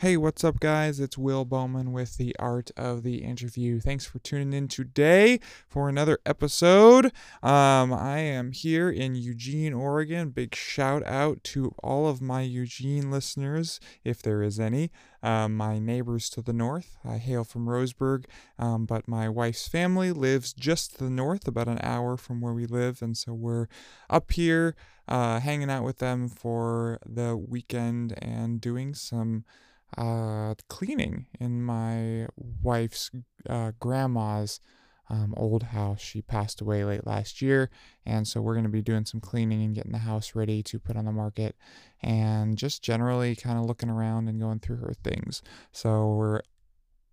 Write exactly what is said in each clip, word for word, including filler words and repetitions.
Hey, what's up, guys? It's Will Bowman with The Art of the Interview. Thanks for tuning in today for another episode. Um, I am here in Eugene, Oregon. Big shout out to all of my Eugene listeners, if there is any. Um, my neighbors to the north. I hail from Roseburg, um, but my wife's family lives just to the north, about an hour from where we live, and so we're up here uh, hanging out with them for the weekend and doing some uh cleaning in my wife's uh grandma's um old house. She passed away late last year, and so we're going to be doing some cleaning and getting the house ready to put on the market and just generally kind of looking around and going through her things. So we're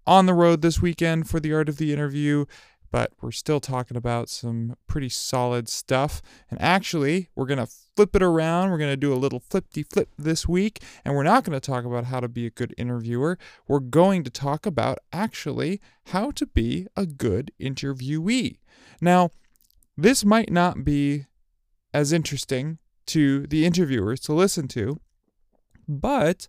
on the road this weekend for The Art of the Interview, but we're still talking about some pretty solid stuff. And actually, we're going to flip it around. We're going to do a little flip-de-flip this week, and we're not going to talk about how to be a good interviewer. We're going to talk about, actually, how to be a good interviewee. Now, this might not be as interesting to the interviewers to listen to, but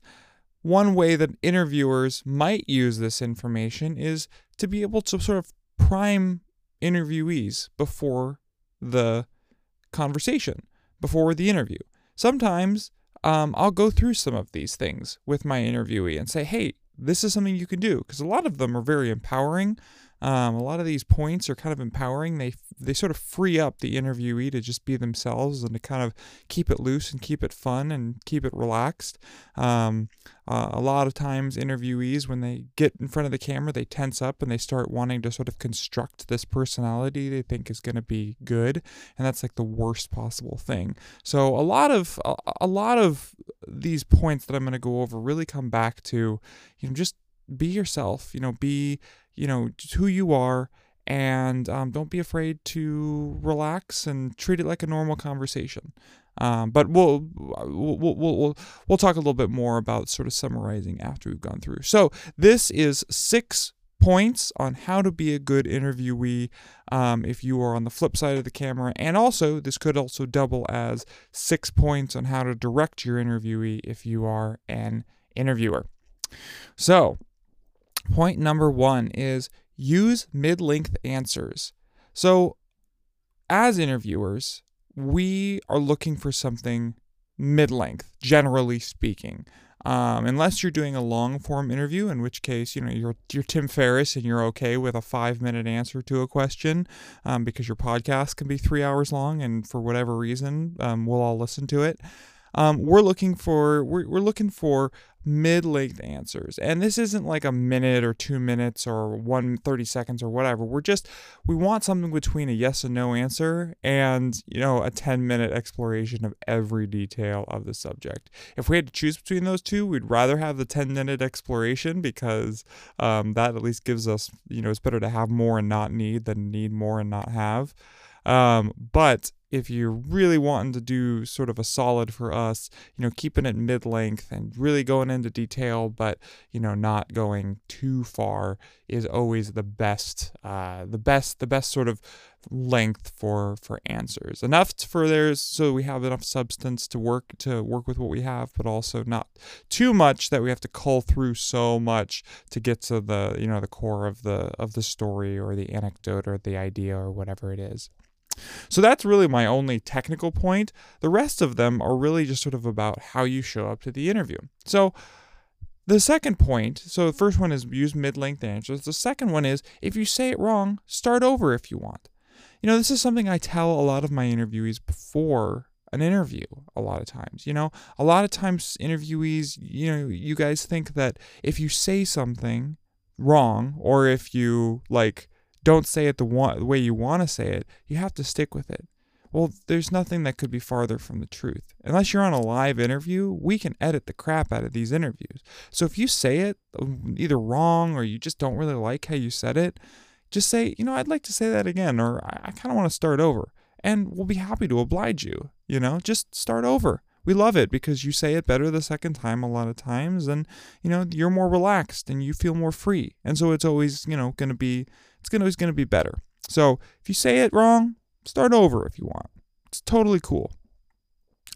one way that interviewers might use this information is to be able to sort of prime interviewees before the conversation, before the interview. Sometimes um, I'll go through some of these things with my interviewee and say, hey, this is something you can do, because a lot of them are very empowering. Um, a lot of these points are kind of empowering. They they sort of free up the interviewee to just be themselves and to kind of keep it loose and keep it fun and keep it relaxed. Um, uh, a lot of times interviewees, when they get in front of the camera, they tense up and they start wanting to sort of construct this personality they think is going to be good, and that's like the worst possible thing. So a lot of a, a lot of these points that I'm going to go over really come back to, you know, just be yourself, you know, be, you know, who you are, and um, don't be afraid to relax and treat it like a normal conversation. Um, but we'll we'll we'll we'll we'll talk a little bit more about sort of summarizing after we've gone through. So this is six points on how to be a good interviewee um, if you are on the flip side of the camera, and also this could also double as six points on how to direct your interviewee if you are an interviewer. So, point number one is use mid-length answers. So, as interviewers, we are looking for something mid-length, generally speaking. Um, unless you're doing a long-form interview, in which case, you know, you're you're Tim Ferriss and you're okay with a five-minute answer to a question, um, because your podcast can be three hours long, and for whatever reason, um, we'll all listen to it. Um, we're looking for we're we're looking for mid-length answers, and this isn't like a minute or two minutes or one thirty seconds or whatever. We're just we want something between a yes and no answer and, you know, a ten-minute exploration of every detail of the subject. If we had to choose between those two, we'd rather have the ten-minute exploration, because um, that at least gives us, you know, it's better to have more and not need than need more and not have. Um, but if you're really wanting to do sort of a solid for us, you know, keeping it mid-length and really going into detail, but, you know, not going too far is always the best, uh, the best, the best sort of length for, for answers. Enough for theirs, so we have enough substance to work, to work with what we have, but also not too much that we have to cull through so much to get to the, you know, the core of the, of the story or the anecdote or the idea or whatever it is. So that's really my only technical point. The rest of them are really just sort of about how you show up to the interview. So the second point, so the first one is use mid-length answers. The second one is, if you say it wrong, start over if you want. You know, this is something I tell a lot of my interviewees before an interview a lot of times. You know, a lot of times interviewees, you know, you guys think that if you say something wrong, or if you, like, don't say it the way you want to say it, you have to stick with it. Well, there's nothing that could be farther from the truth. Unless you're on a live interview, we can edit the crap out of these interviews. So if you say it either wrong or you just don't really like how you said it, just say, you know, I'd like to say that again, or I kind of want to start over. And we'll be happy to oblige you, you know, just start over. We love it because you say it better the second time a lot of times, and, you know, you're more relaxed and you feel more free. And so it's always, you know, going to be, it's going to, always going to be better. So if you say it wrong, start over if you want. It's totally cool.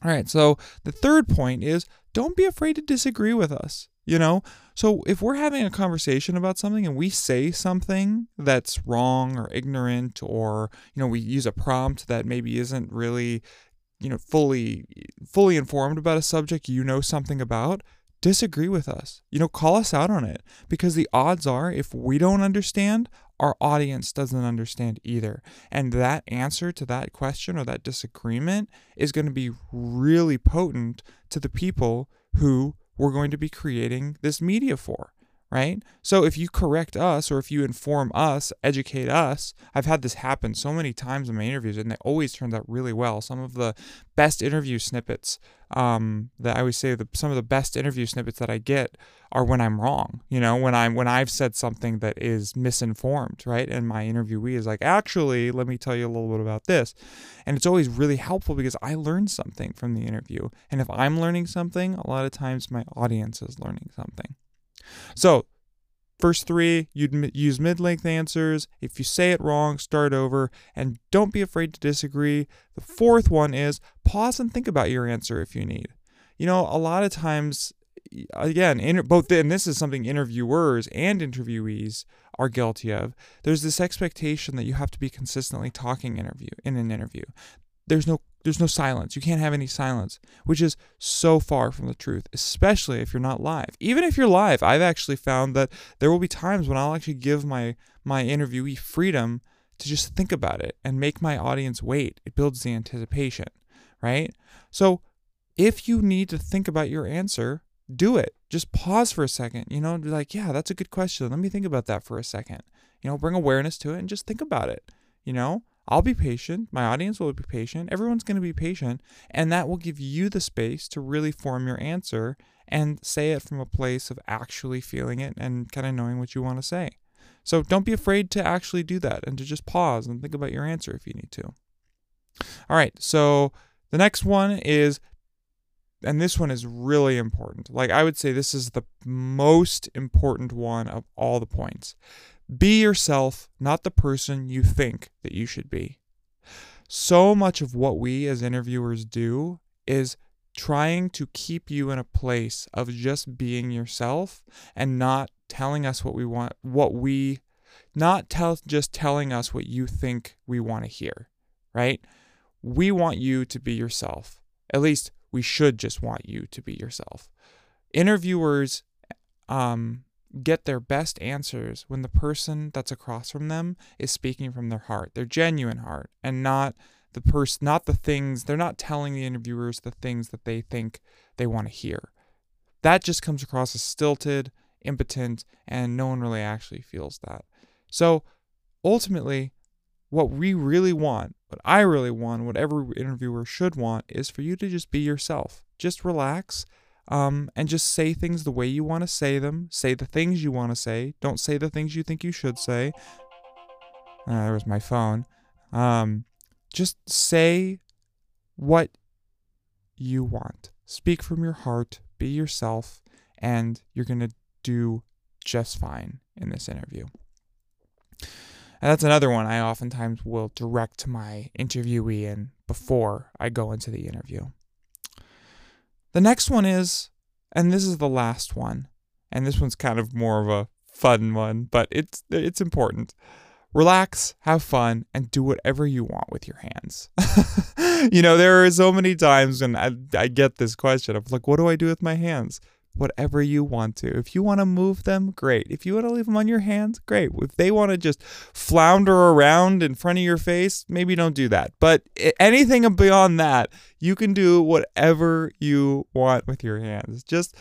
All right. So the third point is, don't be afraid to disagree with us. you know? So if we're having a conversation about something and we say something that's wrong or ignorant, or, you know, we use a prompt that maybe isn't really, you know, fully, fully informed about a subject you know something about, disagree with us. You know, call us out on it, because the odds are if we don't understand, our audience doesn't understand either. And that answer to that question or that disagreement is going to be really potent to the people who we're going to be creating this media for, right? So if you correct us, or if you inform us, educate us, I've had this happen so many times in my interviews, and they always turned out really well. Some of the best interview snippets um, that I always say, the, some of the best interview snippets that I get are when I'm wrong, you know, when I'm when I've said something that is misinformed, right? And my interviewee is like, actually, let me tell you a little bit about this. And it's always really helpful because I learned something from the interview. And if I'm learning something, a lot of times my audience is learning something. So first three, you'd m- use mid-length answers. If you say it wrong, start over, and don't be afraid to disagree. The fourth one is pause and think about your answer if you need. You know, a lot of times, again, inter- both, and this is something interviewers and interviewees are guilty of, there's this expectation that you have to be consistently talking interview in an interview. There's no There's no silence. You can't have any silence, which is so far from the truth, especially if you're not live. Even if you're live, I've actually found that there will be times when I'll actually give my, my interviewee freedom to just think about it and make my audience wait. It builds the anticipation, right? So if you need to think about your answer, do it. Just pause for a second, you know, be like, yeah, that's a good question. Let me think about that for a second. You know, bring awareness to it and just think about it, you know? I'll be patient. My audience will be patient. Everyone's going to be patient. And that will give you the space to really form your answer and say it from a place of actually feeling it and kind of knowing what you want to say. So don't be afraid to actually do that and to just pause and think about your answer if you need to. All right. So the next one is, and this one is really important. Like, I would say this is the most important one of all the points. Be yourself, not the person you think that you should be. So much of what we as interviewers do is trying to keep you in a place of just being yourself and not telling us what we want, what we, not tell, just telling us what you think we want to hear, right? We want you to be yourself. At least we should just want you to be yourself. Interviewers, um, get their best answers when the person that's across from them is speaking from their heart, their genuine heart, and not the person, not the things, they're not telling the interviewers the things that they think they want to hear. That just comes across as stilted, impotent, and no one really actually feels that. So ultimately, what we really want, what I really want, what every interviewer should want, is for you to just be yourself. Just relax. Um, and just say things the way you want to say them. Say the things you want to say. Don't say the things you think you should say. Uh, there was my phone. Um, just say what you want. Speak from your heart. Be yourself. And you're going to do just fine in this interview. And that's another one I oftentimes will direct to my interviewee in before I go into the interview. The next one is, and this is the last one, and this one's kind of more of a fun one, but it's it's important. Relax, have fun, and do whatever you want with your hands. You know, there are so many times when I, I get this question of like, what do I do with my hands? Whatever you want to. If you want to move them, great. If you want to leave them on your hands, great. If they want to just flounder around in front of your face, maybe don't do that. But anything beyond that, you can do whatever you want with your hands. Just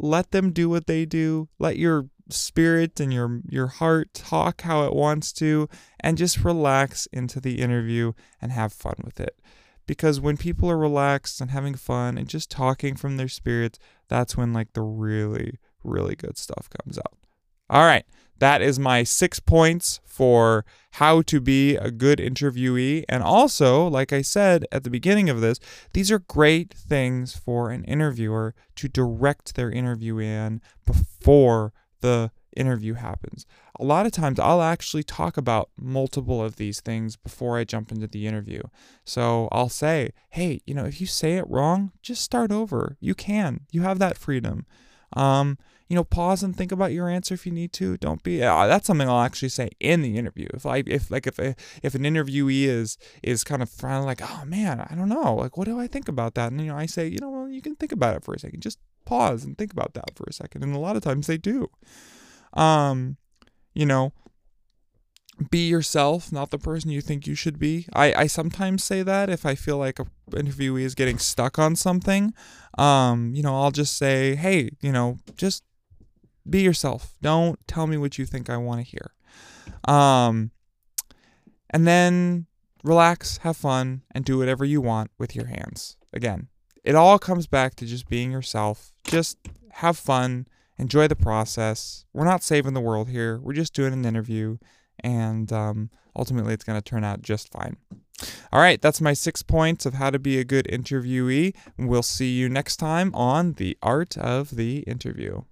let them do what they do. Let your spirit and your, your heart talk how it wants to, and just relax into the interview and have fun with it. Because when people are relaxed and having fun and just talking from their spirits, that's when like the really, really good stuff comes out. All right. That is my six points for how to be a good interviewee. And also, like I said at the beginning of this, these are great things for an interviewer to direct their interview in before the interview happens. A lot of times I'll actually talk about multiple of these things before I jump into the interview. So I'll say, hey, you know, if you say it wrong, just start over. You can. You have that freedom. Um, you know, pause and think about your answer if you need to. Don't be, uh, that's something I'll actually say in the interview. If I, if like, if a, if an interviewee is, is kind of finally like, oh man, I don't know, like, what do I think about that? And, you know, I say, you know, well, you can think about it for a second. Just pause and think about that for a second. And a lot of times they do. Um, you know, be yourself, not the person you think you should be. I, I sometimes say that if I feel like an interviewee is getting stuck on something. Um, you know, I'll just say, hey, you know, just be yourself. Don't tell me what you think I want to hear. Um, and then relax, have fun, and do whatever you want with your hands. Again, it all comes back to just being yourself. Just have fun. Enjoy the process. We're not saving the world here. We're just doing an interview. And um, ultimately, it's going to turn out just fine. All right, that's my six points of how to be a good interviewee. We'll see you next time on The Art of the Interview.